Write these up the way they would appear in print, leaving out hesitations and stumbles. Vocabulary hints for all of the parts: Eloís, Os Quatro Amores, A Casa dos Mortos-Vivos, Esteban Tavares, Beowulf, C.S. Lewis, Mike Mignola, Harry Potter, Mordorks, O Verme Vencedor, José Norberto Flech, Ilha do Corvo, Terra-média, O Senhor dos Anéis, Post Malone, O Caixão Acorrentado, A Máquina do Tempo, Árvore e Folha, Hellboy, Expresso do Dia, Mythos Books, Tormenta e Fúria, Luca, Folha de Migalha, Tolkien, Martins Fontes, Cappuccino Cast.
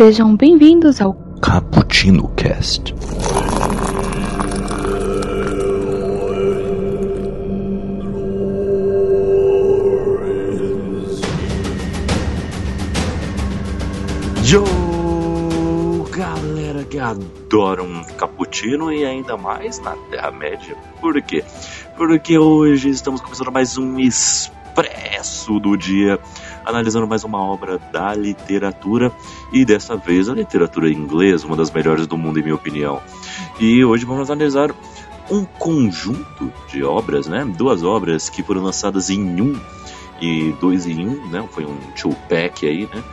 Sejam bem-vindos ao Cappuccino Cast. Yo, galera que adora um cappuccino e ainda mais na Terra-média. Por quê? Porque hoje estamos começando mais um Expresso do Dia, analisando mais uma obra da literatura, e dessa vez a literatura inglesa, uma das melhores do mundo, em minha opinião. E hoje vamos analisar um conjunto de obras, né? Duas obras que foram lançadas em um e dois em um, né? Foi um two-pack aí, né?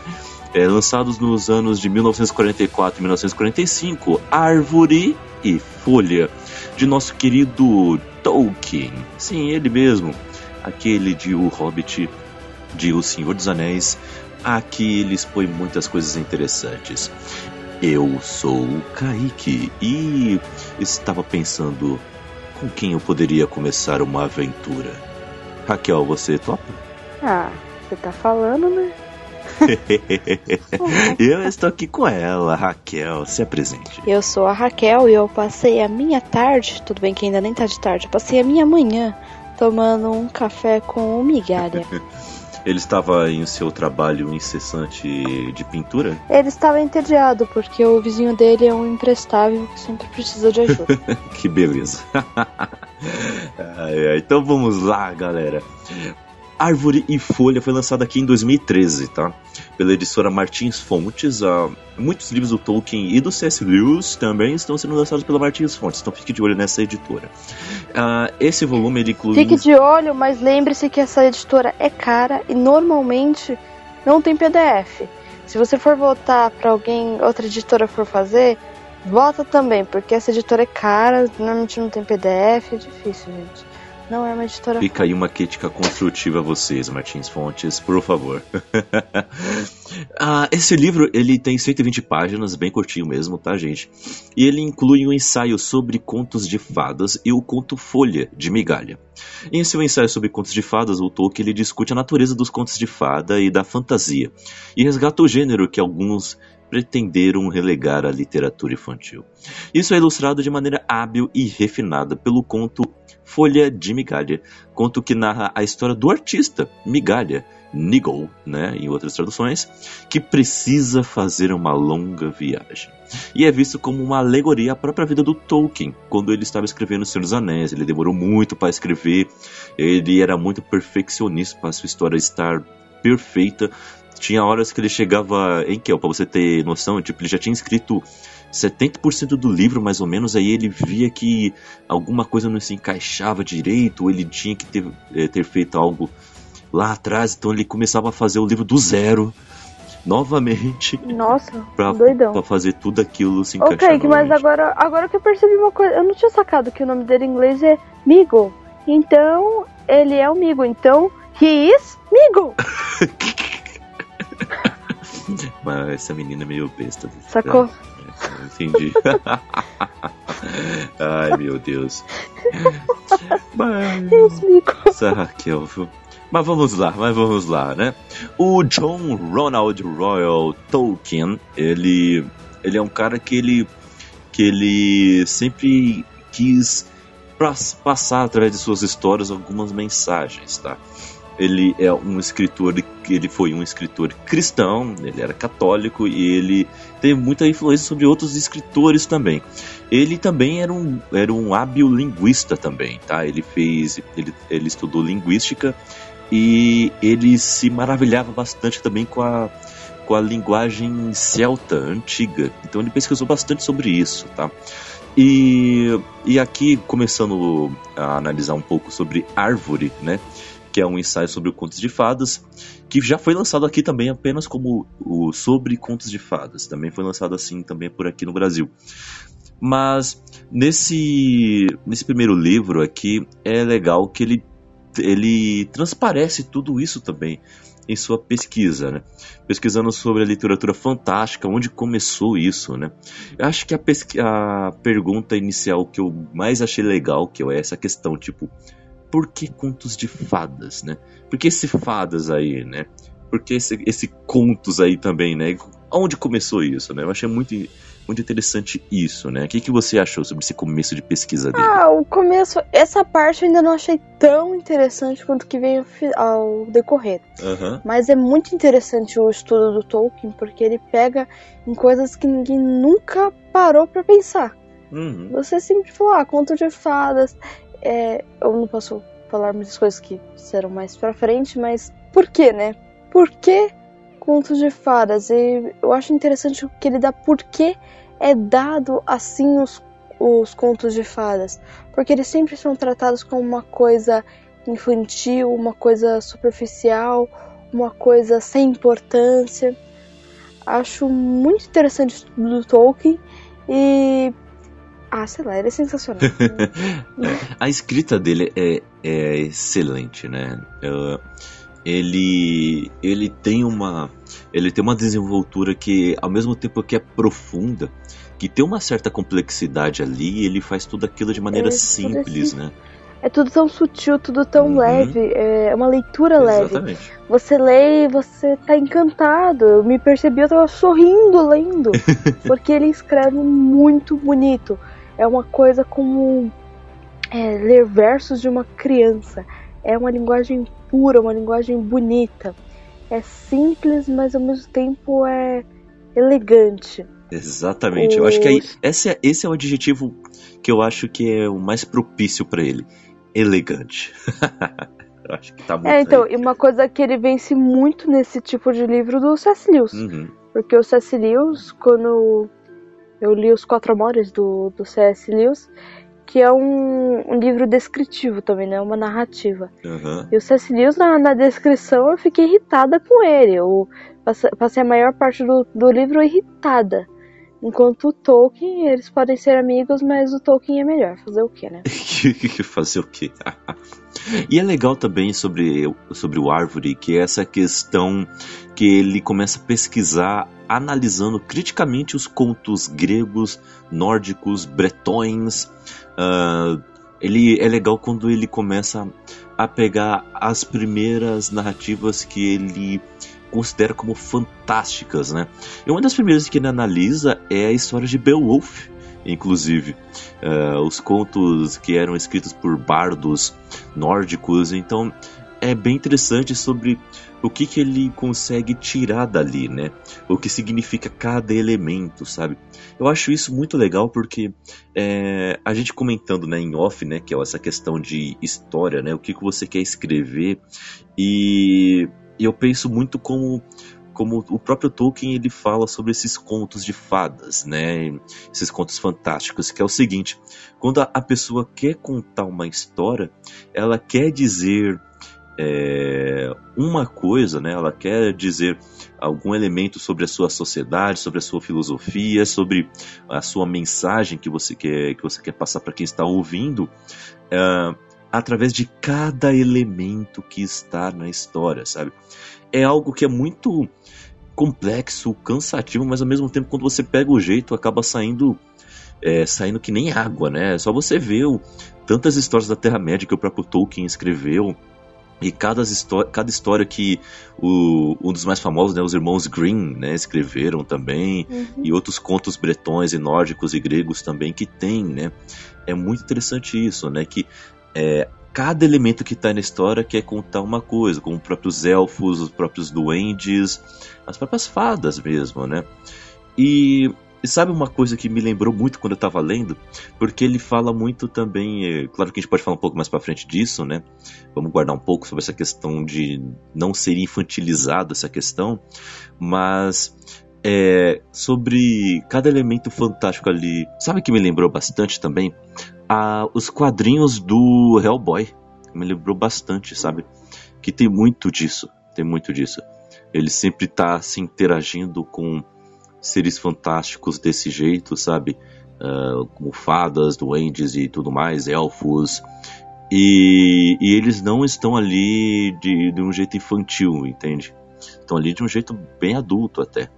Lançados nos anos de 1944 e 1945, Árvore e Folha, de nosso querido Tolkien. Sim, ele mesmo, aquele de O Hobbit, de O Senhor dos Anéis. Aqui ele expõe muitas coisas interessantes. Eu sou o Kaique e estava pensando com quem eu poderia começar uma aventura. Raquel, você topa? Ah, você tá falando, né? Eu estou aqui com ela, Raquel, se apresente. Eu sou a Raquel e eu passei a minha tarde, tudo bem que ainda nem tá de tarde, eu passei a minha manhã tomando um café com o Migalha. Ele estava em seu trabalho incessante de pintura? Ele estava entediado, porque o vizinho dele é um imprestável que sempre precisa de ajuda. Que beleza. Então vamos lá, galera. Árvore e Folha foi lançada aqui em 2013, tá? Pela editora Martins Fontes. Muitos livros do Tolkien e do C.S. Lewis também estão sendo lançados pela Martins Fontes, então fique de olho nessa editora. Esse volume, ele inclui... Fique de olho, mas lembre-se que essa editora é cara e normalmente não tem PDF. Se você for voltar para alguém, outra editora for fazer, volta também, porque essa editora é cara, normalmente não tem PDF, é difícil, gente. Não é uma editora. Fica aí uma crítica construtiva a vocês, Martins Fontes, por favor. Esse livro, ele tem 120 páginas, bem curtinho mesmo, tá, gente? E ele inclui um ensaio sobre contos de fadas e o conto Folha de Migalha. Em seu ensaio sobre contos de fadas, o Tolkien ele discute a natureza dos contos de fada e da fantasia, e resgata o gênero que alguns pretenderam relegar à literatura infantil. Isso é ilustrado de maneira hábil e refinada pelo conto Folha de Migalha, conto que narra a história do artista Migalha, Nigel, né, em outras traduções, que precisa fazer uma longa viagem. E é visto como uma alegoria à própria vida do Tolkien, quando ele estava escrevendo O Senhor dos Anéis. Ele demorou muito para escrever, ele era muito perfeccionista para a sua história estar perfeita. Tinha horas que ele chegava, hein, Kel, pra você ter noção, tipo, ele já tinha escrito 70% do livro, mais ou menos, aí ele via que alguma coisa não se encaixava direito, ou ele tinha que ter feito algo lá atrás, então ele começava a fazer o livro do zero, novamente. Nossa, doidão. Pra fazer tudo aquilo se encaixar. Ok, mas agora que eu percebi uma coisa, eu não tinha sacado que o nome dele em inglês é Mignola, então, ele é o Mignola, então, he is Mignola. Mas essa menina é meio besta. Sacou? É, entendi. Ai, meu Deus. Mas... essa Raquel, viu? Mas vamos lá, né? O John Ronald Royal Tolkien, ele é um cara que ele sempre quis passar através de suas histórias algumas mensagens, tá? Ele é um escritor, ele foi um escritor cristão, ele era católico e ele teve muita influência sobre outros escritores também. Ele também era um hábil linguista também, tá? Ele estudou linguística e ele se maravilhava bastante também com a linguagem celta antiga. Então ele pesquisou bastante sobre isso, tá? E aqui, começando a analisar um pouco sobre Árvore, né? Que é um ensaio sobre contos de fadas, que já foi lançado aqui também apenas como o sobre contos de fadas. Também foi lançado assim também por aqui no Brasil. Mas nesse primeiro livro aqui é legal que ele transparece tudo isso também em sua pesquisa, né? Pesquisando sobre a literatura fantástica, onde começou isso, né? Eu acho que a pergunta inicial que eu mais achei legal, que é essa questão, tipo... Por que contos de fadas, né? Por que esse fadas aí, né? porque esse contos aí também, né? Onde começou isso, né? Eu achei muito interessante isso, né? O que você achou sobre esse começo de pesquisa dele? Ah, o começo... Essa parte eu ainda não achei tão interessante quanto que veio ao decorrer. Uhum. Mas é muito interessante o estudo do Tolkien, porque ele pega em coisas que ninguém nunca parou pra pensar. Uhum. Você sempre falou, conto de fadas... eu não posso falar muitas coisas que serão mais pra frente, mas por quê, né? Por que contos de fadas? E eu acho interessante que ele dá por que é dado assim os contos de fadas. Porque eles sempre são tratados como uma coisa infantil, uma coisa superficial, uma coisa sem importância. Acho muito interessante do Tolkien e... sei lá, ele é sensacional. A escrita dele é excelente, né? Ele tem uma desenvoltura que, ao mesmo tempo que é profunda, que tem uma certa complexidade ali, ele faz tudo aquilo de maneira simples, né? É tudo tão sutil, tudo tão leve, é uma leitura leve. Você lê e você tá encantado. Eu me percebi, eu tava sorrindo lendo, porque ele escreve muito bonito. É uma coisa como ler versos de uma criança. É uma linguagem pura, uma linguagem bonita. É simples, mas ao mesmo tempo é elegante. Exatamente. Eu acho que esse é o adjetivo que eu acho que é o mais propício para ele. Elegante. Eu acho que tá muito então, e uma coisa que ele vence muito nesse tipo de livro do C.S. Lewis. Uhum. Porque o C.S. Lewis, quando eu li Os Quatro Amores do C.S. Lewis, que é um livro descritivo também, né? Uma narrativa. Uhum. E o C.S. Lewis, na descrição, eu fiquei irritada com ele. Eu passei a maior parte do livro irritada. Enquanto o Tolkien, eles podem ser amigos, mas o Tolkien é melhor. Fazer o quê, né? Fazer o quê? E é legal também sobre o Árvore, que é essa questão que ele começa a pesquisar, analisando criticamente os contos gregos, nórdicos, bretões. Ele é legal quando ele começa a pegar as primeiras narrativas que ele considera como fantásticas, né? E uma das primeiras que ele analisa é a história de Beowulf, inclusive. Os contos que eram escritos por bardos nórdicos. Então é bem interessante sobre o que ele consegue tirar dali, né? O que significa cada elemento, sabe? Eu acho isso muito legal porque a gente comentando, né, em off, né, que é essa questão de história, né? O que você quer escrever. E eu penso muito como o próprio Tolkien ele fala sobre esses contos de fadas, né? Esses contos fantásticos, que é o seguinte: quando a pessoa quer contar uma história, ela quer dizer uma coisa, né? Ela quer dizer algum elemento sobre a sua sociedade, sobre a sua filosofia, sobre a sua mensagem que você quer passar para quem está ouvindo, através de cada elemento que está na história, sabe? É algo que é muito complexo, cansativo, mas ao mesmo tempo, quando você pega o jeito, acaba saindo que nem água, né? É só você ver tantas histórias da Terra-média que o próprio Tolkien escreveu, e cada história que um dos mais famosos, né, os Irmãos Grimm, né, escreveram também, e outros contos bretões e nórdicos e gregos também que tem, né? É muito interessante isso, né? Que cada elemento que está na história quer contar uma coisa, como os próprios elfos, os próprios duendes, as próprias fadas mesmo, né? E sabe uma coisa que me lembrou muito quando eu estava lendo? Porque ele fala muito também, claro que a gente pode falar um pouco mais pra frente disso, né? Vamos guardar um pouco sobre essa questão de não ser infantilizado essa questão, mas sobre cada elemento fantástico ali. Sabe o que me lembrou bastante também? Os quadrinhos do Hellboy. Me lembrou bastante, sabe? Que tem muito disso, Ele sempre tá se interagindo com seres fantásticos desse jeito, sabe? Como fadas, duendes e tudo mais, elfos. E eles não estão ali de um jeito infantil, entende? Estão ali de um jeito bem adulto até.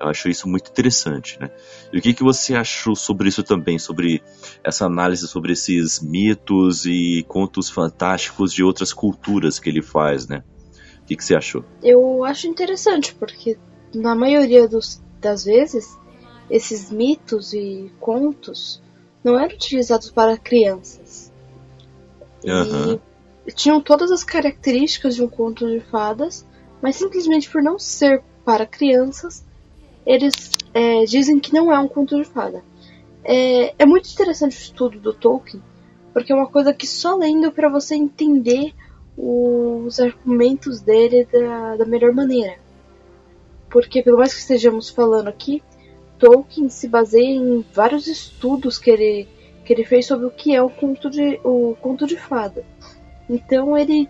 Eu acho isso muito interessante, né? E o que você achou sobre isso também? Sobre essa análise, sobre esses mitos e contos fantásticos de outras culturas que ele faz, né? O que você achou? Eu acho interessante, porque na maioria das vezes, esses mitos e contos não eram utilizados para crianças. Uhum. E tinham todas as características de um conto de fadas, mas simplesmente por não ser para crianças, eles dizem que não é um conto de fada. É muito interessante o estudo do Tolkien, porque é uma coisa que só lendo para você entender os argumentos dele da melhor maneira. Porque, pelo mais que estejamos falando aqui, Tolkien se baseia em vários estudos que ele fez sobre o que é o conto de fada. Então ele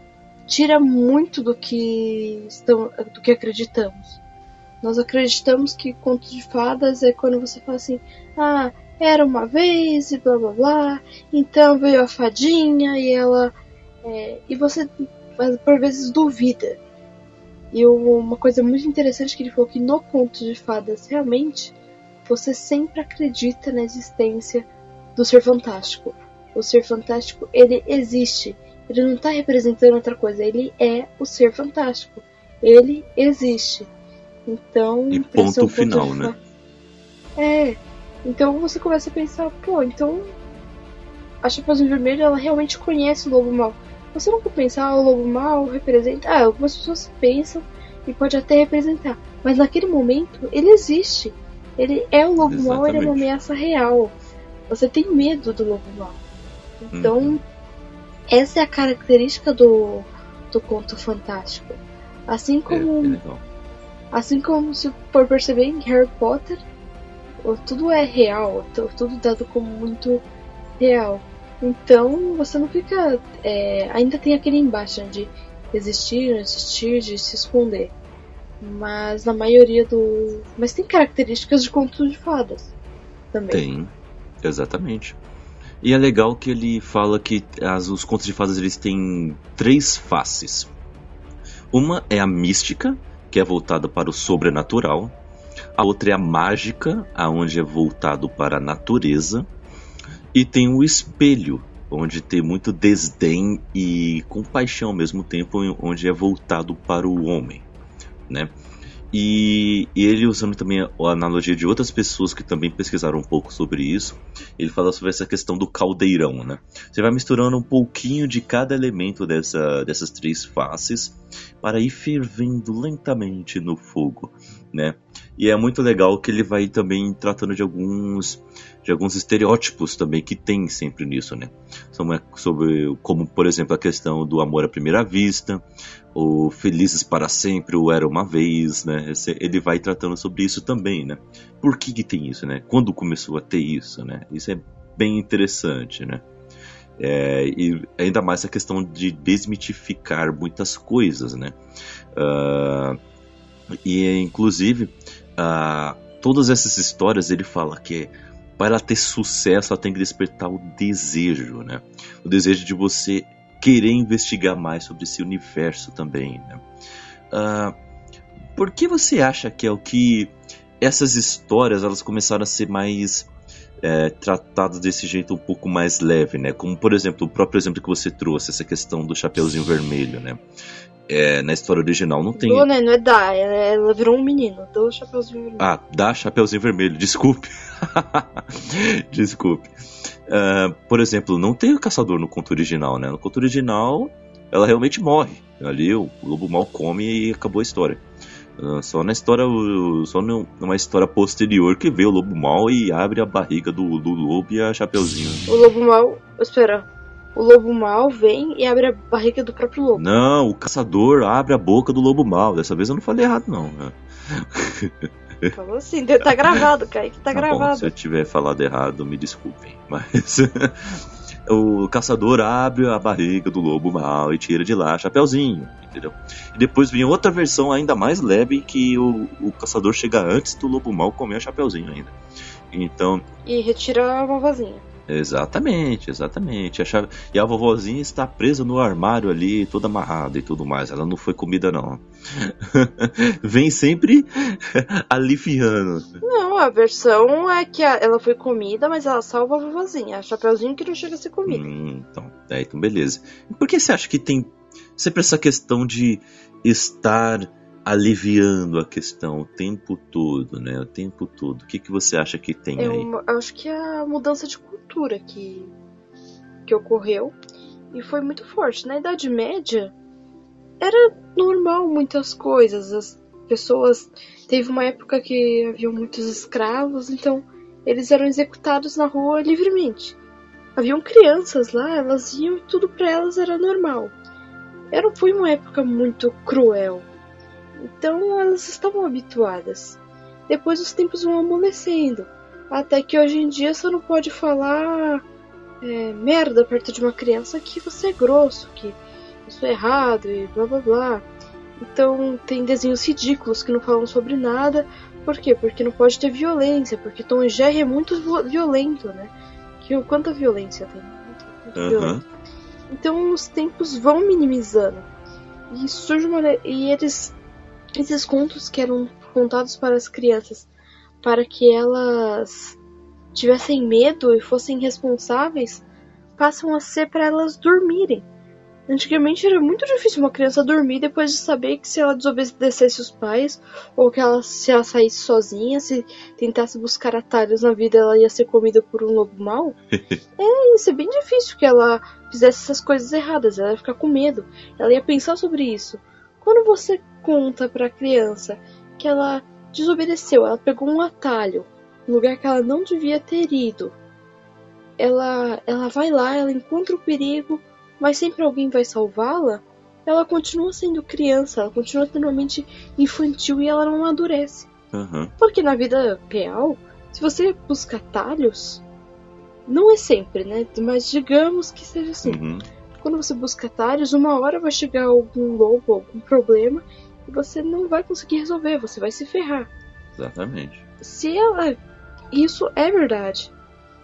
tira muito do que acreditamos. Nós acreditamos que conto de fadas é quando você fala assim, era uma vez e blá blá blá, então veio a fadinha e ela... e você, por vezes, duvida. E uma coisa muito interessante que ele falou, que no conto de fadas, realmente, você sempre acredita na existência do ser fantástico. O ser fantástico, ele existe. Ele não está representando outra coisa, ele é o ser fantástico. Ele existe. Então... E ponto final, né? Então você começa a pensar, então... A Chapeuzinho Vermelho, ela realmente conhece o lobo mau. Você não pode pensar, o lobo mau representa... algumas pessoas pensam e pode até representar. Mas naquele momento, ele existe. Ele é o lobo mau, ele é uma ameaça real. Você tem medo do lobo mau. Então, essa é a característica do conto fantástico. Assim como... Assim como se for perceber em Harry Potter, tudo é real, tudo dado como muito real. Então você não fica... ainda tem aquele embate de existir, não existir, de se esconder. Mas na maioria do... Mas tem características de contos de fadas também. Tem, exatamente. E é legal que ele fala que os contos de fadas eles têm três faces. Uma é a mística, que é voltada para o sobrenatural. A outra é a mágica, onde é voltado para a natureza. E tem o espelho, onde tem muito desdém e compaixão ao mesmo tempo, onde é voltado para o homem, né? E ele, usando também a analogia de outras pessoas que também pesquisaram um pouco sobre isso, ele fala sobre essa questão do caldeirão, né? Você vai misturando um pouquinho de cada elemento dessas três faces para ir fervendo lentamente no fogo, né? E é muito legal que ele vai também tratando de alguns estereótipos também que tem sempre nisso, né? Sobre como, por exemplo, a questão do amor à primeira vista, ou felizes para sempre, ou era uma vez, né? Ele vai tratando sobre isso também, né? Por que tem isso, né? Quando começou a ter isso, né? Isso é bem interessante, né? E ainda mais a questão de desmitificar muitas coisas, né? E inclusive todas essas histórias ele fala que para ela ter sucesso ela tem que despertar o desejo, né? O desejo de você querer investigar mais sobre esse universo também, né? Por que você acha, Kel, que essas histórias elas começaram a ser mais tratadas desse jeito um pouco mais leve, né? Como por exemplo o próprio exemplo que você trouxe, essa questão do Chapeuzinho Vermelho, né? Na história original não tem... Não é da, ela virou um menino, do Chapeuzinho Vermelho. Da Chapeuzinho Vermelho, desculpe. Desculpe. Por exemplo, não tem o caçador no conto original, né? No conto original, ela realmente morre. Ali o lobo mal come e acabou a história. Numa história posterior que vê o lobo mal e abre a barriga do lobo e a Chapeuzinho. O lobo mal... Espera... O lobo mau vem e abre a barriga do próprio lobo. Não, o caçador abre a boca do lobo mau. Dessa vez eu não falei errado, não. Falou assim, tá gravado, Kaique, tá gravado. Bom, se eu tiver falado errado, me desculpem. Mas o caçador abre a barriga do lobo mau e tira de lá Chapeuzinho, entendeu? E depois vem outra versão ainda mais leve que o caçador chega antes do lobo mau comer a Chapeuzinho ainda. Então... E retira a malvazinha. Exatamente. E a vovozinha está presa no armário ali, toda amarrada e tudo mais. Ela não foi comida, não. Vem sempre aliviando. Não, a versão é que ela foi comida, mas ela salva a vovozinha. A Chapeuzinho que não chega a ser comida. Então beleza. Por que você acha que tem Sempre essa questão de estar aliviando a questão o tempo todo, né? O tempo todo. O que, que você acha que tem aí? Eu acho que a mudança de cultura que ocorreu e foi muito forte. Na Idade Média era normal muitas coisas. As pessoas... Teve uma época que havia muitos escravos, então eles eram executados na rua livremente. Haviam crianças lá, elas iam e tudo pra elas era normal. Foi uma época muito cruel. Então elas estavam habituadas. Depois os tempos vão amolecendo. Até que hoje em dia você não pode falar merda perto de uma criança que você é grosso, que isso é errado e blá blá blá. Então tem desenhos ridículos que não falam sobre nada. Por quê? Porque não pode ter violência, porque Tom e Jerry é muito violento, né? Que, quanta violência tem. Violento. Então os tempos vão minimizando. E surge uma... E eles... Esses contos que eram contados para as crianças para que elas tivessem medo e fossem responsáveis passam a ser para elas dormirem. Antigamente era muito difícil uma criança dormir depois de saber que se ela desobedecesse os pais ou que se ela saísse sozinha, se tentasse buscar atalhos na vida, ela ia ser comida por um lobo mau. É isso, é bem difícil que ela fizesse essas coisas erradas, ela ia ficar com medo, ela ia pensar sobre isso. Quando você conta pra criança que ela desobedeceu, ela pegou um atalho, um lugar que ela não devia ter ido, ela vai lá, ela encontra o perigo, mas sempre alguém vai salvá-la, ela continua sendo criança, ela continua tendo uma mente infantil e ela não amadurece. Porque na vida real, se você busca atalhos, não é sempre, né? Mas digamos que seja assim. Quando você busca atalhos, uma hora vai chegar algum lobo, algum problema, e você não vai conseguir resolver, você vai se ferrar. Exatamente. Se ela... Isso é verdade.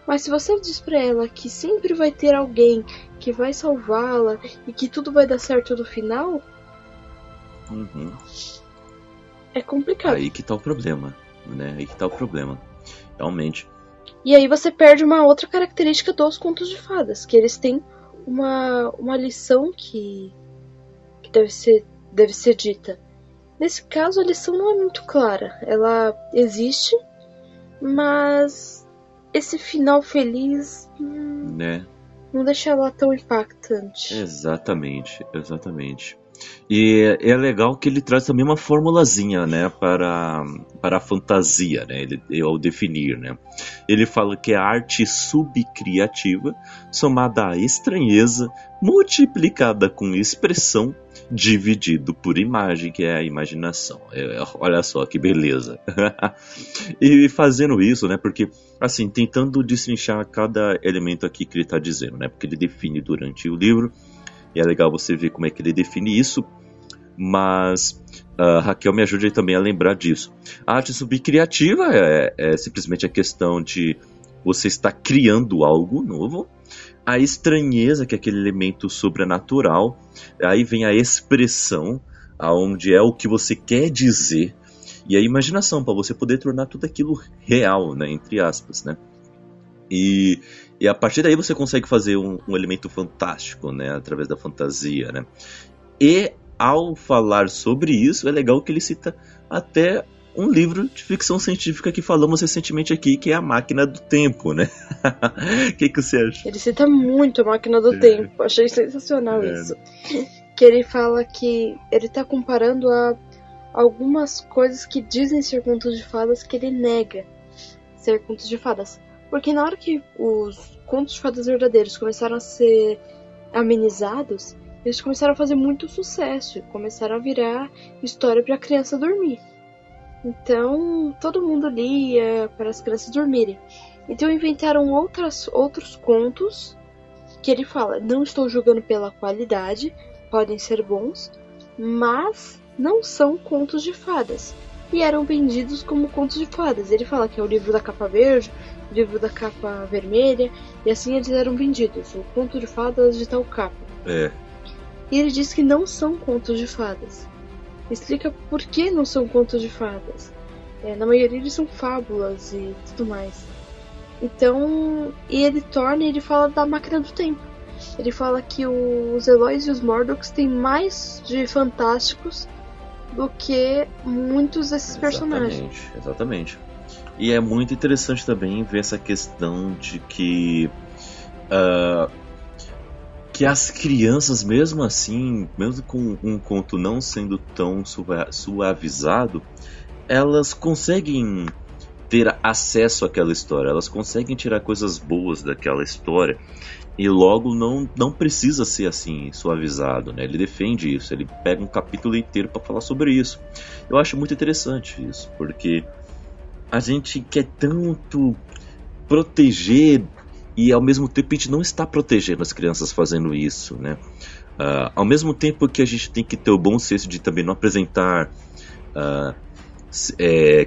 Mas se você diz pra ela que sempre vai ter alguém que vai salvá-la e que tudo vai dar certo no final... É complicado. Aí que tá o problema, né? Aí que tá o problema. Realmente. E aí você perde uma outra característica dos contos de fadas, que eles têm... Uma lição que deve ser dita. Nesse caso, a lição não é muito clara. Ela existe, mas esse final feliz né? Não deixa ela tão impactante. Exatamente. E é legal que ele traz também uma formulazinha, né, para a fantasia, né, ele, ao definir, né. Ele fala que a arte subcriativa, somada à estranheza, multiplicada com expressão, dividido por imagem, que é a imaginação. Olha só que beleza. E fazendo isso, né, porque, assim, tentando destrinchar cada elemento aqui que ele está dizendo, né, porque ele define durante o livro. E é legal você ver como é que ele define isso, mas Raquel me ajuda também a lembrar disso. A arte subcriativa é simplesmente a questão de você estar criando algo novo. A estranheza, que é aquele elemento sobrenatural, aí vem a expressão, onde é o que você quer dizer, e a imaginação, para você poder tornar tudo aquilo real, né, entre aspas, né? E a partir daí você consegue fazer um elemento fantástico, né, através da fantasia, né? E ao falar sobre isso, é legal que ele cita até um livro de ficção científica que falamos recentemente aqui, que é A Máquina do Tempo, né? O que você acha? Ele cita muito A Máquina do Tempo, achei sensacional isso. Que ele fala que ele está comparando a algumas coisas que dizem ser contos de fadas que ele nega ser contos de fadas. Porque na hora que os contos de fadas verdadeiros começaram a ser amenizados, eles começaram a fazer muito sucesso e começaram a virar história para a criança dormir. Então, todo mundo lia para as crianças dormirem. Então, inventaram outros contos que ele fala, não estou julgando pela qualidade, podem ser bons, mas não são contos de fadas. E eram vendidos como contos de fadas. Ele fala que é o livro da capa verde, o livro da capa vermelha, e assim eles eram vendidos, o conto de fadas de tal capa. E ele diz que não são contos de fadas. Explica por que não são contos de fadas. Na maioria eles são fábulas e tudo mais. Então, e ele fala da máquina do tempo. ele fala que os Eloís e os Mordorks têm mais de fantásticos do que muitos desses personagens. Exatamente. E é muito interessante também ver essa questão de que as crianças, mesmo assim, mesmo com um conto não sendo tão suavizado, elas conseguem ter acesso àquela história, elas conseguem tirar coisas boas daquela história, e logo não precisa ser assim, suavizado, né? Ele defende isso, ele pega um capítulo inteiro para falar sobre isso. Eu acho muito interessante isso, porque a gente quer tanto proteger, e ao mesmo tempo a gente não está protegendo as crianças fazendo isso, né? Ao mesmo tempo que a gente tem que ter o bom senso de também não apresentar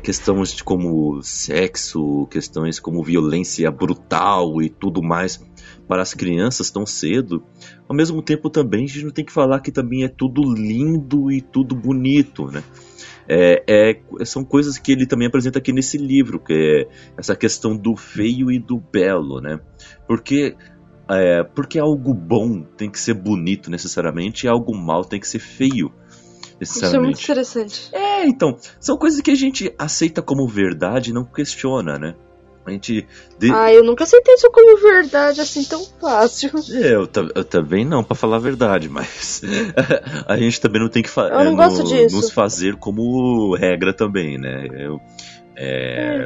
questões como sexo, questões como violência brutal e tudo mais para as crianças tão cedo, ao mesmo tempo também a gente não tem que falar que também é tudo lindo e tudo bonito, né? São coisas que ele também apresenta aqui nesse livro, que é essa questão do feio e do belo, né? Porque algo bom tem que ser bonito necessariamente, e algo mal tem que ser feio necessariamente. Isso é muito interessante. Então, são coisas que a gente aceita como verdade e não questiona, né? A gente eu nunca aceitei isso como verdade assim tão fácil. Eu também não, pra falar a verdade, mas a gente também não tem que nos fazer como regra também, né?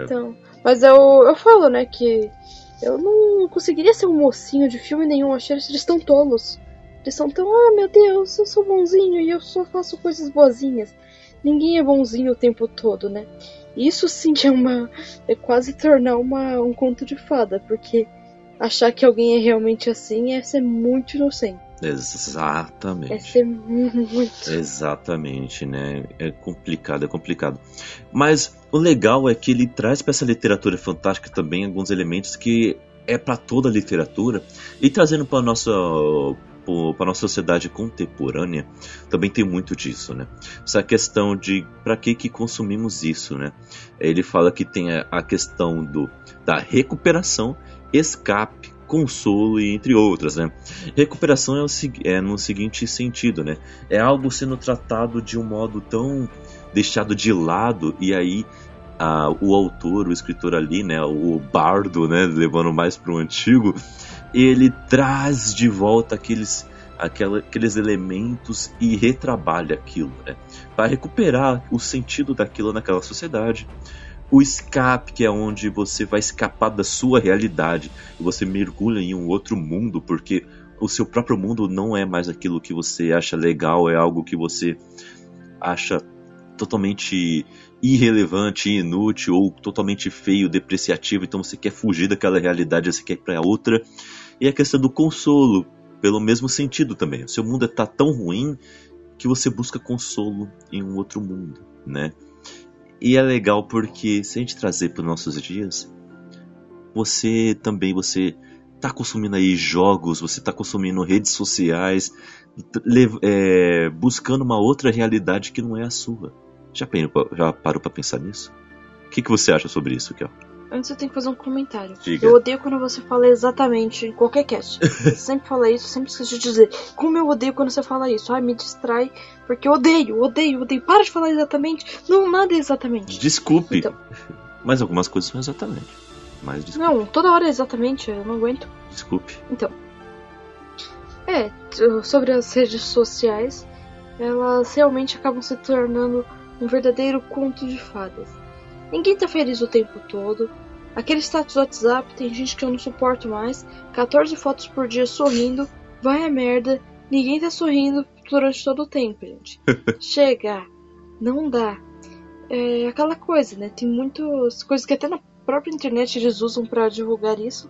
Então. Mas eu falo, né, que eu não conseguiria ser um mocinho de filme nenhum, achei eles tão tolos. Eles são tão, meu Deus, eu sou bonzinho e eu só faço coisas boazinhas. Ninguém é bonzinho o tempo todo, né? Isso sim que é quase tornar um conto de fada, porque achar que alguém é realmente assim é ser muito inocente. Exatamente. É ser muito. Exatamente, né? É complicado. Mas o legal é que ele traz para essa literatura fantástica também alguns elementos que é para toda a literatura, e trazendo para a nossa sociedade contemporânea também tem muito disso, né? Essa questão de para que consumimos isso, né? Ele fala que tem a questão da recuperação, escape, consolo e entre outras, né? Recuperação é no seguinte sentido, né? É algo sendo tratado de um modo tão deixado de lado, e aí o autor, o escritor ali, né? O bardo, né? Levando mais para o antigo, ele traz de volta aqueles elementos e retrabalha aquilo, né? Para recuperar o sentido daquilo naquela sociedade. O escape, que é onde você vai escapar da sua realidade e você mergulha em um outro mundo, porque o seu próprio mundo não é mais aquilo que você acha legal, é algo que você acha totalmente irrelevante, inútil ou totalmente feio, depreciativo, então você quer fugir daquela realidade, você quer ir para outra. E a questão do consolo, pelo mesmo sentido também. O seu mundo está tão ruim que você busca consolo em um outro mundo, né? E é legal porque, se a gente trazer para os nossos dias, você está consumindo aí jogos, você está consumindo redes sociais, buscando uma outra realidade que não é a sua. Já parou pra pensar nisso? O que você acha sobre isso, Kel? Antes eu tenho que fazer um comentário. Diga. Eu odeio quando você fala exatamente em qualquer cast. Eu sempre fala isso, sempre esqueço de dizer. Como eu odeio quando você fala isso. Ai, me distrai, porque eu odeio. Para de falar exatamente. Não, nada é exatamente. Desculpe. Então. Mas algumas coisas são exatamente. Mas desculpe. Não, toda hora é exatamente, eu não aguento. Desculpe. Então. Sobre as redes sociais, elas realmente acabam se tornando um verdadeiro conto de fadas. Ninguém tá feliz o tempo todo. Aquele status do WhatsApp, tem gente que eu não suporto mais. 14 fotos por dia sorrindo. Vai a merda. Ninguém tá sorrindo durante todo o tempo, gente. Chega. Não dá. É aquela coisa, né? Tem muitas coisas que até na própria internet eles usam pra divulgar isso.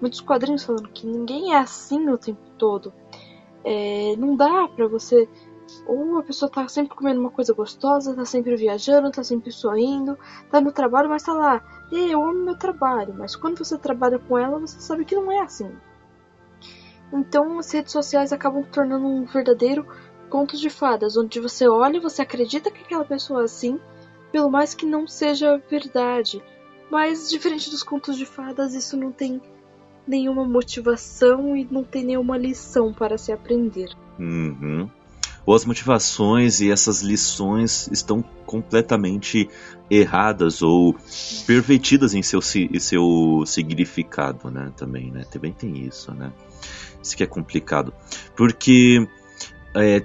Muitos quadrinhos falando que ninguém é assim o tempo todo. Não dá pra você... Ou a pessoa tá sempre comendo uma coisa gostosa, tá sempre viajando, tá sempre sorrindo, tá no trabalho, mas tá lá. Eu amo meu trabalho, mas quando você trabalha com ela, você sabe que não é assim. Então as redes sociais acabam tornando um verdadeiro conto de fadas, onde você olha e você acredita que aquela pessoa é assim, pelo mais que não seja verdade. Mas diferente dos contos de fadas, isso não tem nenhuma motivação e não tem nenhuma lição para se aprender. Uhum. Ou as motivações e essas lições estão completamente erradas ou pervertidas em seu significado, né? Também, né? Também tem isso, né? Isso que é complicado. Porque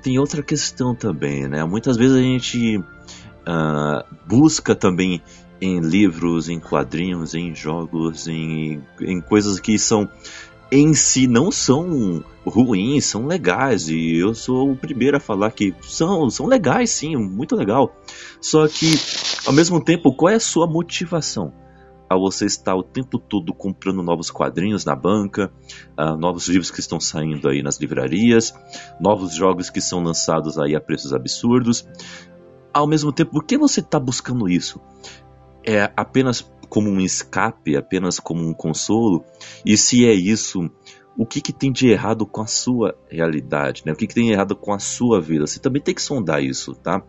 tem outra questão também, né? Muitas vezes a gente busca também em livros, em quadrinhos, em jogos, em coisas que são... em si não são ruins, são legais, e eu sou o primeiro a falar que são legais sim, muito legal, só que ao mesmo tempo, qual é a sua motivação? Você está o tempo todo comprando novos quadrinhos na banca, novos livros que estão saindo aí nas livrarias, novos jogos que são lançados aí a preços absurdos. Ao mesmo tempo, por que você está buscando isso? É apenas como um escape, apenas como um consolo? E se é isso, o que tem de errado com a sua realidade, né? O que tem de errado com a sua vida? Você também tem que sondar isso, tá?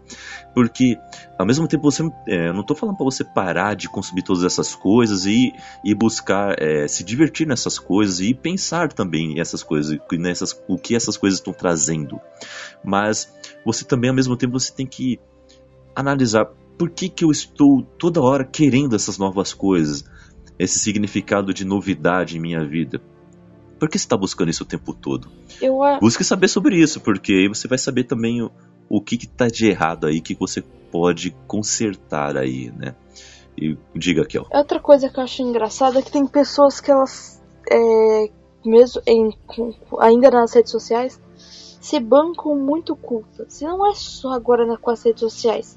Porque, ao mesmo tempo, você, eu não tô falando para você parar de consumir todas essas coisas e buscar se divertir nessas coisas e pensar também essas coisas, o que essas coisas estão trazendo. Mas você também, ao mesmo tempo, você tem que analisar: por que eu estou toda hora querendo essas novas coisas? Esse significado de novidade em minha vida. Por que você está buscando isso o tempo todo? Busque saber sobre isso, porque aí você vai saber também o que está de errado aí, que você pode consertar aí, né? E diga, Kel. Outra coisa que eu acho engraçada é que tem pessoas que elas, mesmo ainda nas redes sociais, se bancam muito cultas. E não é só agora com as redes sociais.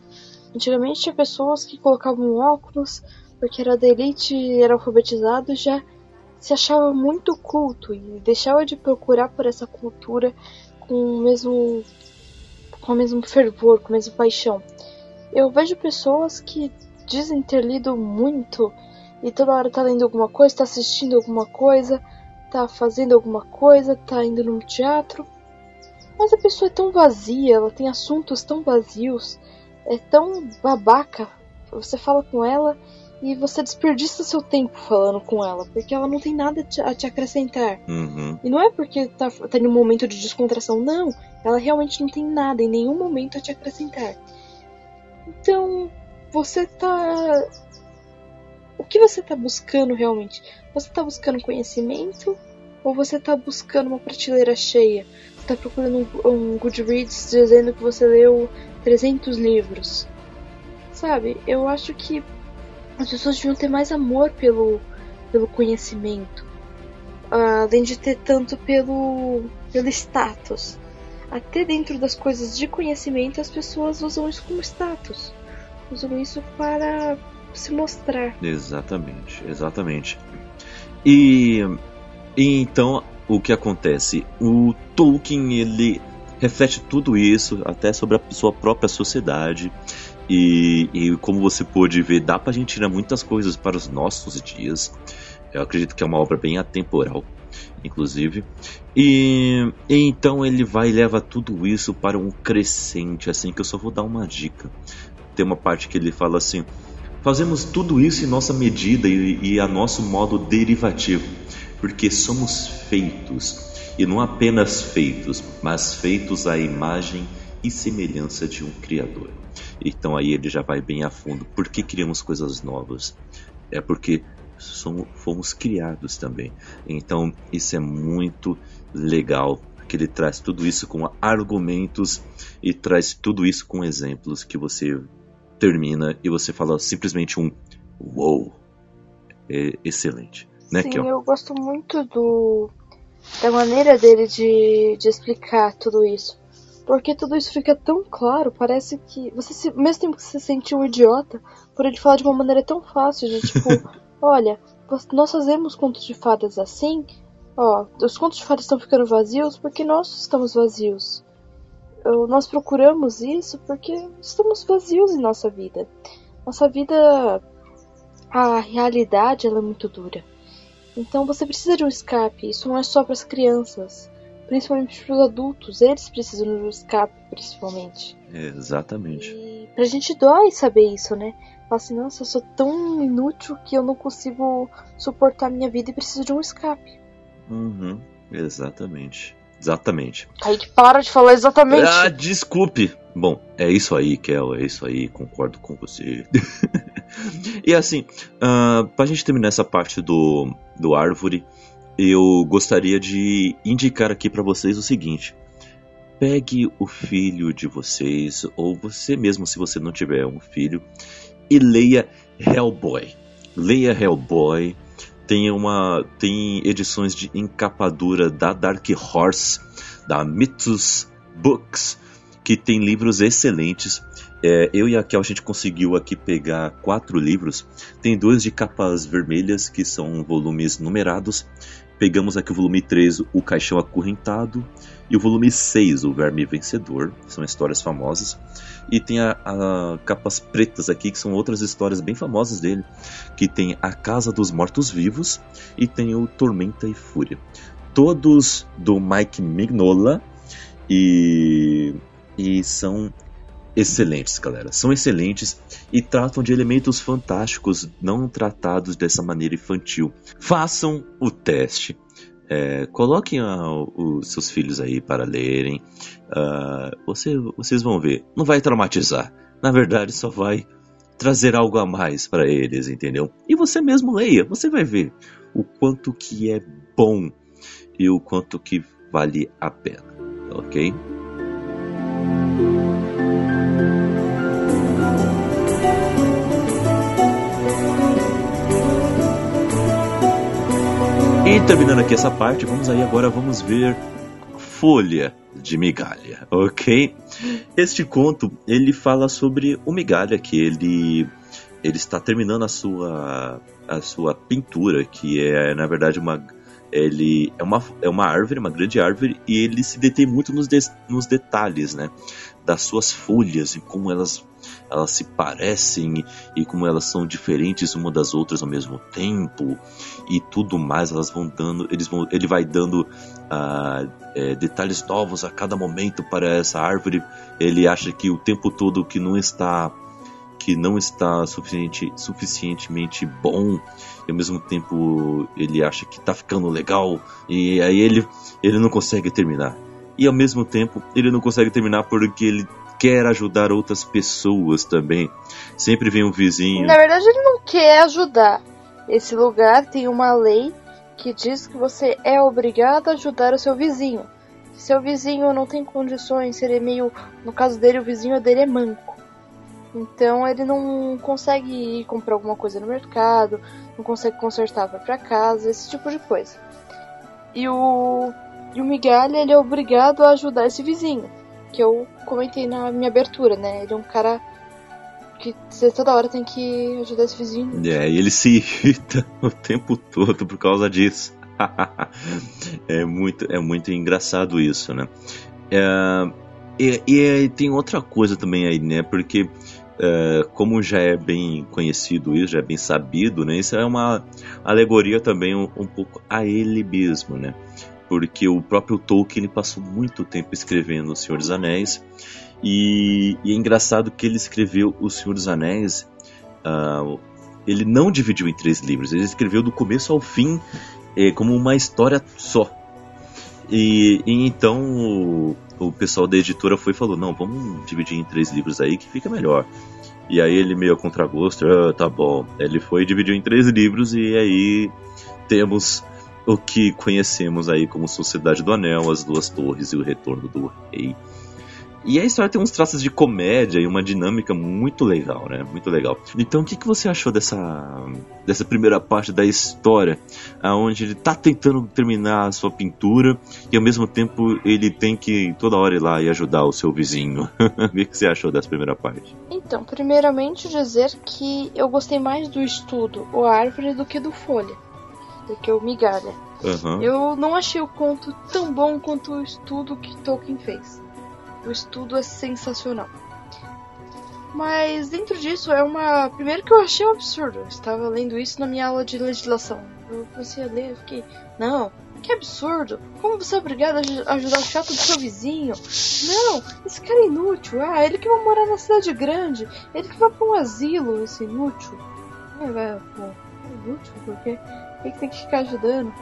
Antigamente tinha pessoas que colocavam óculos porque era da elite, era alfabetizado, já se achava muito culto e deixava de procurar por essa cultura com o mesmo fervor, com a mesma paixão. Eu vejo pessoas que dizem ter lido muito e toda hora tá lendo alguma coisa, tá assistindo alguma coisa, tá fazendo alguma coisa, tá indo num teatro, mas a pessoa é tão vazia, ela tem assuntos tão vazios, é tão babaca. Você fala com ela e você desperdiça seu tempo falando com ela, porque ela não tem nada a te acrescentar. Uhum. E não é porque tá em um momento de descontração, não. Ela realmente não tem nada em nenhum momento a te acrescentar. Então, o que você tá buscando realmente? Você tá buscando conhecimento ou você tá buscando uma prateleira cheia? Você tá procurando um Goodreads dizendo que você leu 300 livros, sabe? Eu acho que as pessoas deviam ter mais amor pelo conhecimento, além de ter tanto pelo status. Até dentro das coisas de conhecimento, as pessoas usam isso como status, usam isso para se mostrar. Exatamente, exatamente. E então, o que acontece? O Tolkien, ele reflete tudo isso, até sobre a sua própria sociedade, e como você pôde ver, dá pra gente tirar muitas coisas para os nossos dias. Eu acredito que é uma obra bem atemporal, inclusive, e então ele vai e leva tudo isso para um crescente, assim, que eu só vou dar uma dica. Tem uma parte que ele fala assim: fazemos tudo isso em nossa medida e a nosso modo derivativo, porque somos feitos, e não apenas feitos, mas feitos à imagem e semelhança de um Criador. Então aí ele já vai bem a fundo. Por que criamos coisas novas? É porque fomos criados também. Então isso é muito legal, que ele traz tudo isso com argumentos e traz tudo isso com exemplos, que você termina e você fala simplesmente uou! É excelente, né, Kel? Sim, eu gosto muito da maneira dele de explicar tudo isso, porque tudo isso fica tão claro, parece que você, mesmo tempo que você se sente um idiota por ele falar de uma maneira tão fácil, de tipo, olha, nós fazemos contos de fadas assim, ó, os contos de fadas estão ficando vazios porque nós estamos vazios, nós procuramos isso porque estamos vazios em nossa vida, a realidade, ela é muito dura. Então você precisa de um escape, isso não é só para as crianças, principalmente para os adultos, eles precisam de um escape, principalmente. Exatamente. E pra gente dói saber isso, né? Falar assim, nossa, eu sou tão inútil que eu não consigo suportar a minha vida e preciso de um escape. Uhum, exatamente. Exatamente. Aí que para de falar exatamente. Ah, desculpe. Bom, é isso aí, Kel, é isso aí, concordo com você. E assim, pra gente terminar essa parte do Árvore, eu gostaria de indicar aqui pra vocês o seguinte. Pegue o filho de vocês, ou você mesmo, se você não tiver um filho, e leia Hellboy. Leia Hellboy. Tem edições de encapa dura da Dark Horse, da Mythos Books, que tem livros excelentes. Eu e a Kel, a gente conseguiu aqui pegar 4 livros. Tem 2 de capas vermelhas, que são volumes numerados. Pegamos aqui o volume 3, O Caixão Acorrentado, e o volume 6, O Verme Vencedor. São histórias famosas. E tem a capas pretas aqui, que são outras histórias bem famosas dele, que tem A Casa dos Mortos-Vivos e tem o Tormenta e Fúria. Todos do Mike Mignola e são excelentes, galera. São excelentes e tratam de elementos fantásticos não tratados dessa maneira infantil. Façam o teste. Coloquem os seus filhos aí para lerem. Vocês vão ver, não vai traumatizar, na verdade só vai trazer algo a mais para eles, entendeu? E você mesmo leia, você vai ver o quanto que é bom e o quanto que vale a pena, ok? E terminando aqui essa parte, vamos ver Folha de Migalha, ok? Este conto, ele fala sobre o Migalha, que ele está terminando a sua pintura, que é, na verdade, uma árvore, uma grande árvore, e ele se detém muito nos detalhes, né, das suas folhas e como elas se parecem e como elas são diferentes uma das outras ao mesmo tempo e tudo mais. Ele vai dando detalhes novos a cada momento para essa árvore. Ele acha que o tempo todo que não está suficientemente bom, e ao mesmo tempo ele acha que está ficando legal, e aí ele não consegue terminar. E ao mesmo tempo ele não consegue terminar porque ele quer ajudar outras pessoas também. Sempre vem um vizinho. Na verdade, ele não quer ajudar. Esse lugar tem uma lei que diz que você é obrigado a ajudar o seu vizinho. Se seu vizinho não tem condições, ele é meio... No caso dele, o vizinho dele é manco. Então ele não consegue ir comprar alguma coisa no mercado, não consegue consertar para ir pra casa, esse tipo de coisa. E o Migalha, ele é obrigado a ajudar esse vizinho, que eu comentei na minha abertura, né? Ele é um cara que toda hora tem que ajudar esse vizinho. E ele se irrita o tempo todo por causa disso. É muito engraçado isso, né? E tem outra coisa também aí, né? Porque como já é bem conhecido isso, já é bem sabido, né? Isso é uma alegoria também um pouco a ele mesmo, né? Porque o próprio Tolkien passou muito tempo escrevendo O Senhor dos Anéis, e é engraçado que ele escreveu O Senhor dos Anéis, ele não dividiu em 3 livros, ele escreveu do começo ao fim, como uma história só. E então o pessoal da editora foi e falou, não, vamos dividir em 3 livros aí que fica melhor. E aí ele meio a contragosto, tá bom, ele foi e dividiu em 3 livros, e aí temos... o que conhecemos aí como Sociedade do Anel, As Duas Torres e O Retorno do Rei. E a história tem uns traços de comédia e uma dinâmica muito legal, né? Muito legal. Então, o que você achou dessa primeira parte da história, onde ele tá tentando terminar a sua pintura e, ao mesmo tempo, ele tem que toda hora ir lá e ajudar o seu vizinho? O que você achou dessa primeira parte? Então, primeiramente, dizer que eu gostei mais do estudo, o Árvore, do que do Folha. Que é o Migalha. Uhum. Eu não achei o conto tão bom quanto o estudo que Tolkien fez. O estudo é sensacional. Mas dentro disso é uma... Primeiro que eu achei um absurdo. Eu estava lendo isso na minha aula de legislação. Eu comecei a ler e fiquei... Não, que absurdo. Como você é obrigado a ajudar o chato do seu vizinho? Não, esse cara é inútil. Ele que vai morar na cidade grande. Ele que vai para um asilo, esse inútil. Ele vai para um inútil porque... que tem que ficar ajudando.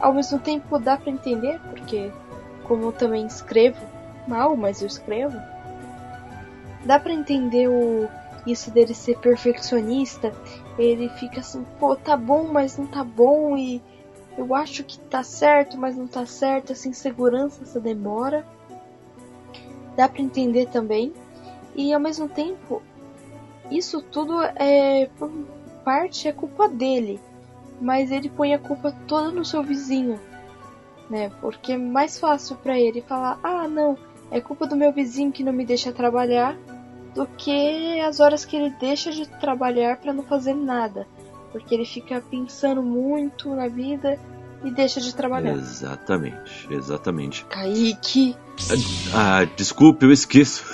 Ao mesmo tempo dá pra entender, porque como eu também escrevo mal, mas eu escrevo, dá pra entender isso dele ser perfeccionista. Ele fica assim, pô, tá bom, mas não tá bom, e eu acho que tá certo, mas não tá certo, essa insegurança, essa demora. Dá pra entender também. E ao mesmo tempo, isso tudo é, por parte, é culpa dele. Mas ele põe a culpa toda no seu vizinho, né? Porque é mais fácil pra ele falar, ah, não, é culpa do meu vizinho que não me deixa trabalhar, do que as horas que ele deixa de trabalhar pra não fazer nada. Porque ele fica pensando muito na vida e deixa de trabalhar. Exatamente, exatamente. Kaique! Ah, desculpe, eu esqueço.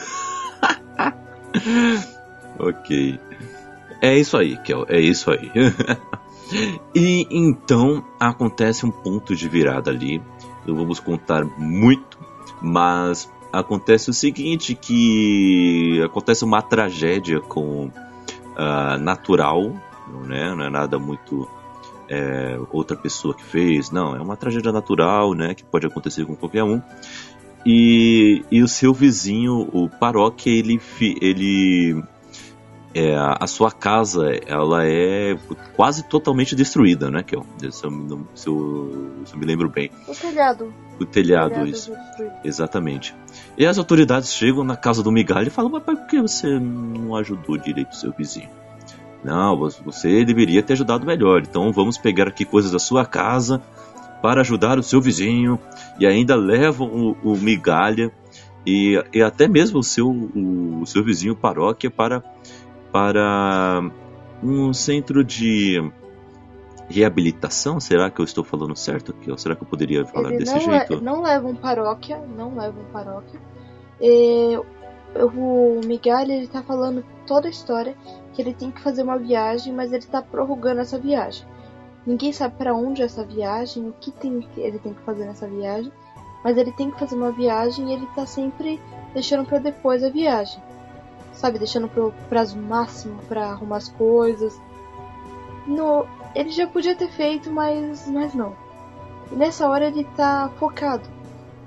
Ok. É isso aí, Kel, é isso aí. E então acontece um ponto de virada ali. Não vamos contar muito, mas acontece o seguinte, que acontece uma tragédia com natural, né? Não é nada muito outra pessoa que fez, não, é uma tragédia natural, né? Que pode acontecer com qualquer um. E o seu vizinho, o paróquia, a sua casa, ela é quase totalmente destruída, né, Kel? Se eu me lembro bem. O telhado, isso. Exatamente. E as autoridades chegam na casa do Migalha e falam, mas por que você não ajudou direito o seu vizinho? Não, você deveria ter ajudado melhor. Então vamos pegar aqui coisas da sua casa para ajudar o seu vizinho. E ainda levam o Migalha e até mesmo o seu vizinho paróquia para um centro de reabilitação? Será que eu estou falando certo? Ou será que eu poderia falar desse jeito? Não levam paróquia. O Miguel, ele tá falando toda a história, que ele tem que fazer uma viagem, mas ele tá prorrogando essa viagem. Ninguém sabe para onde é essa viagem, ele tem que fazer nessa viagem, mas ele tem que fazer uma viagem e ele tá sempre deixando para depois a viagem. Sabe, deixando pro prazo máximo pra arrumar as coisas. Ele já podia ter feito, mas não. E nessa hora ele tá focado.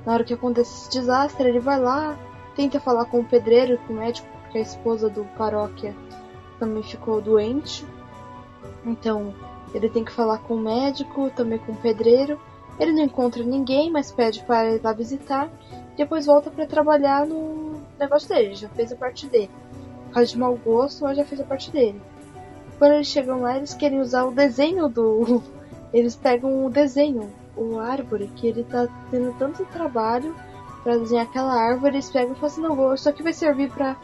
Na hora que acontece esse desastre, ele vai lá, tenta falar com o pedreiro, com o médico, porque a esposa do paróquia também ficou doente. Então, ele tem que falar com o médico, também com o pedreiro. Ele não encontra ninguém, mas pede para ir lá visitar. Depois volta pra trabalhar no negócio dele, já fez a parte dele. Por causa de mau gosto, mas já fez a parte dele. Quando eles chegam lá, eles querem usar o desenho do... Eles pegam o desenho, o árvore, que ele tá tendo tanto trabalho pra desenhar aquela árvore, eles pegam e falam assim, não, isso aqui vai servir pra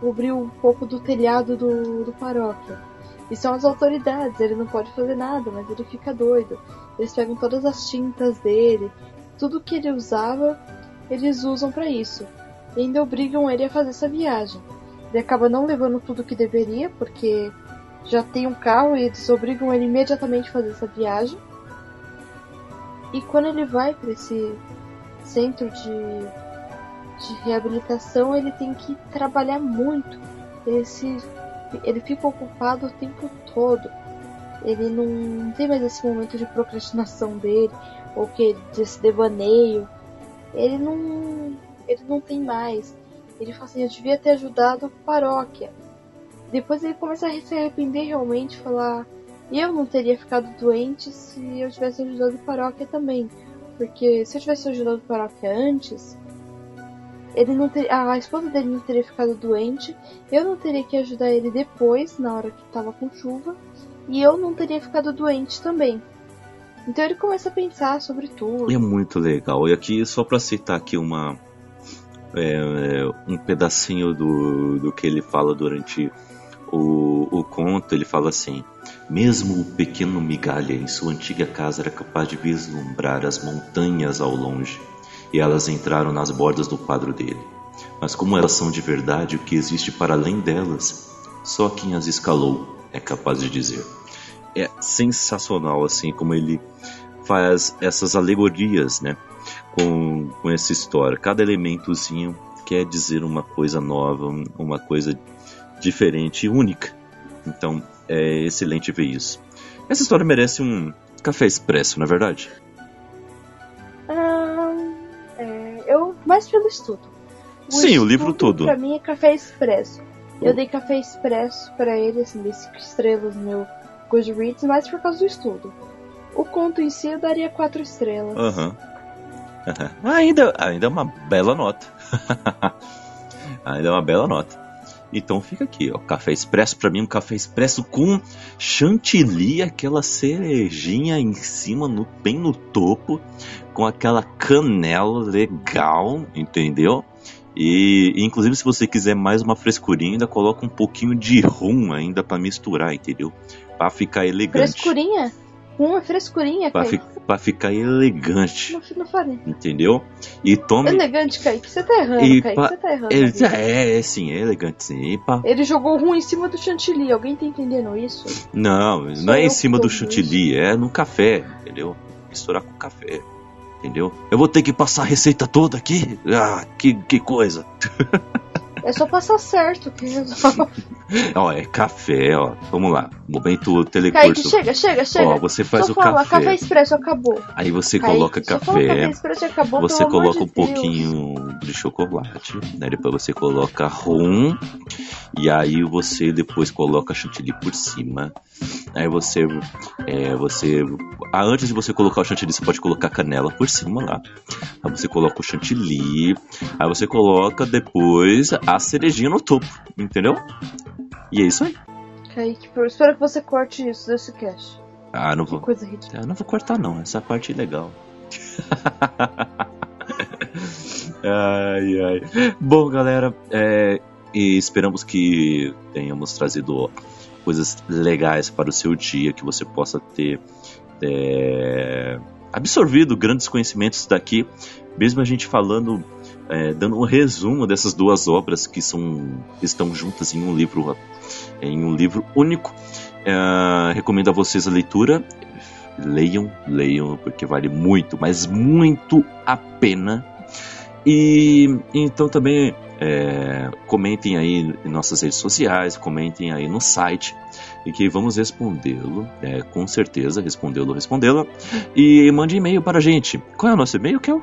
cobrir um pouco do telhado do paróquia. E são as autoridades, ele não pode fazer nada, mas ele fica doido. Eles pegam todas as tintas dele, tudo que ele usava, eles usam pra isso. E ainda obrigam ele a fazer essa viagem. Ele acaba não levando tudo que deveria, porque já tem um carro e eles obrigam ele imediatamente a fazer essa viagem. E quando ele vai para esse centro de reabilitação, ele tem que trabalhar muito. Ele fica ocupado o tempo todo. Ele não tem mais esse momento de procrastinação dele, ou desse devaneio. Ele não tem mais. Ele fala assim, eu devia ter ajudado a paróquia. Depois ele começa a se arrepender realmente, falar, eu não teria ficado doente se eu tivesse ajudado a paróquia também. Porque se eu tivesse ajudado a paróquia antes, a esposa dele não teria ficado doente, eu não teria que ajudar ele depois, na hora que estava com chuva, e eu não teria ficado doente também. Então ele começa a pensar sobre tudo. É muito legal. E aqui, só para citar aqui um pedacinho do que ele fala durante o conto, ele fala assim, mesmo o pequeno Migalha em sua antiga casa era capaz de vislumbrar as montanhas ao longe, e elas entraram nas bordas do quadro dele. Mas como elas são de verdade, o que existe para além delas, só quem as escalou é capaz de dizer. É sensacional, assim, como ele faz essas alegorias, né? Com essa história, cada elementozinho quer dizer uma coisa nova, uma coisa diferente e única. Então é excelente ver isso. Essa história merece café expresso, não é verdade? Eu mais pelo estudo. Sim, o livro todo. Pra mim é café expresso. Eu dei café expresso pra ele, assim, dei 5 estrelas no meu Goodreads, mas por causa do estudo. O conto em si eu daria 4 estrelas. Uhum. Ainda é uma bela nota. Ainda é uma bela nota. Então fica aqui, ó, café expresso pra mim, um café expresso com chantilly, aquela cerejinha em cima, bem no topo, com aquela canela legal, entendeu? E inclusive se você quiser mais uma frescurinha, ainda coloca um pouquinho de rum ainda pra misturar, entendeu? Pra ficar elegante. Frescurinha? Uma frescurinha, Kaique. Pra ficar elegante. Não falei. Entendeu? E tome... Elegante, Kaique. Você tá errando, Kaique. Você tá errando. Sim. É elegante, sim. Ele jogou ruim em cima do chantilly. Alguém tá entendendo isso? Não, só não é em cima do chantilly. É no café, entendeu? Misturar com café, entendeu? Eu vou ter que passar a receita toda aqui? Ah, que coisa. É só passar certo que resolve. Ó, é café, ó. Vamos lá. Momento telecurso. Kaique, chega. Ó, você faz só o fala, café expresso acabou. Aí você Kaique, coloca café. Café expresso acabou, você coloca um pouquinho de chocolate, né? Depois você coloca rum. E aí você depois coloca chantilly por cima. Aí você... Antes de você colocar o chantilly, você pode colocar canela por cima lá. Aí você coloca o chantilly. Aí você coloca depois a cerejinha no topo, entendeu? E é isso aí. Kaique, espero que você corte isso desse cast. Ah, não vou. Que coisa ridícula. Ah, não vou cortar não, essa parte é legal. Ai. Bom, galera, e esperamos que tenhamos trazido coisas legais para o seu dia, que você possa ter absorvido grandes conhecimentos daqui, mesmo a gente falando... dando um resumo dessas duas obras que estão juntas em um livro único. Recomendo a vocês a leitura. Leiam, porque vale muito, mas muito a pena. E então também comentem aí em nossas redes sociais, comentem aí no site, e que vamos respondê-lo, com certeza, respondê-la. E mande e-mail para a gente. Qual é o nosso e-mail, Kel?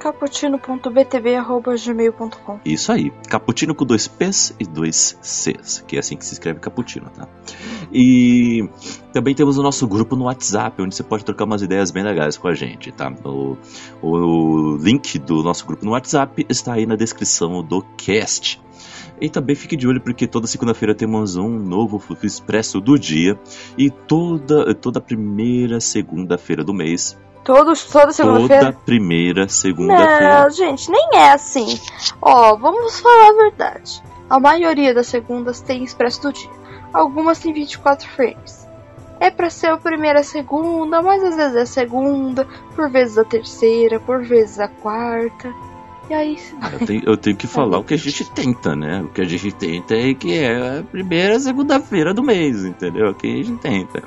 cappuccino.btv@gmail.com. Isso aí, cappuccino com 2 P's e 2 C's, que é assim que se escreve cappuccino, tá? E também temos o nosso grupo no WhatsApp, onde você pode trocar umas ideias bem legais com a gente, tá? O link do nosso grupo no WhatsApp está aí na descrição do cast. E também fique de olho, porque toda segunda-feira temos um novo Expresso do Dia, e toda primeira segunda-feira do mês. Toda segunda-feira? Toda primeira segunda-feira. Não, gente, nem é assim. Ó, vamos falar a verdade. A maioria das segundas tem Expresso do Dia. Algumas tem 24 frames. É pra ser a primeira segunda, mas às vezes é a segunda, por vezes a terceira, por vezes a quarta. E aí... Eu tenho que falar o que a gente tenta, né? O que a gente tenta é que é a primeira segunda-feira do mês, entendeu? O que a gente tenta.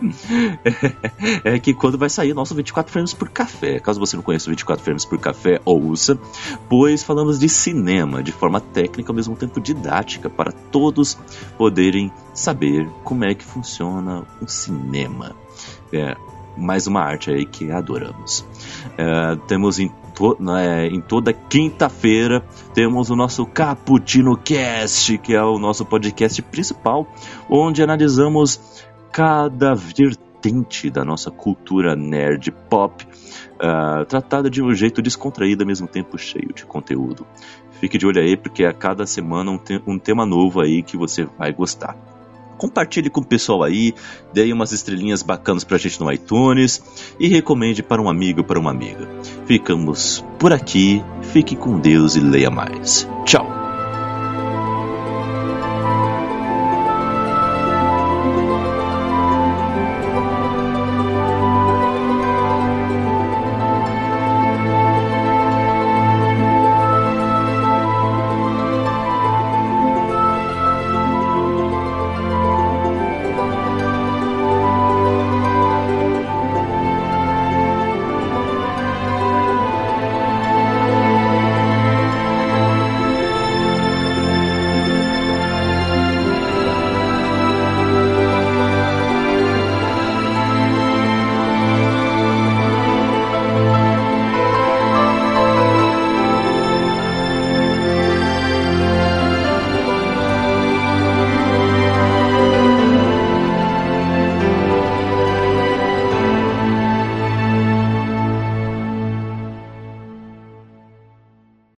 É que quando vai sair o nosso 24 frames por café. Caso você não conheça o 24 frames por café, ouça. Pois falamos de cinema de forma técnica, ao mesmo tempo didática, para todos poderem saber como é que funciona o cinema. Mais uma arte aí que adoramos. Temos em toda quinta-feira temos o nosso Cappuccino Cast, que é o nosso podcast principal, onde analisamos cada vertente da nossa cultura nerd pop, tratada de um jeito descontraído, ao mesmo tempo cheio de conteúdo. Fique de olho aí, porque a cada semana um tema novo aí que você vai gostar. Compartilhe com o pessoal aí, dê umas estrelinhas bacanas pra gente no iTunes e recomende para um amigo, para uma amiga. Ficamos por aqui, fique com Deus e leia mais. Tchau!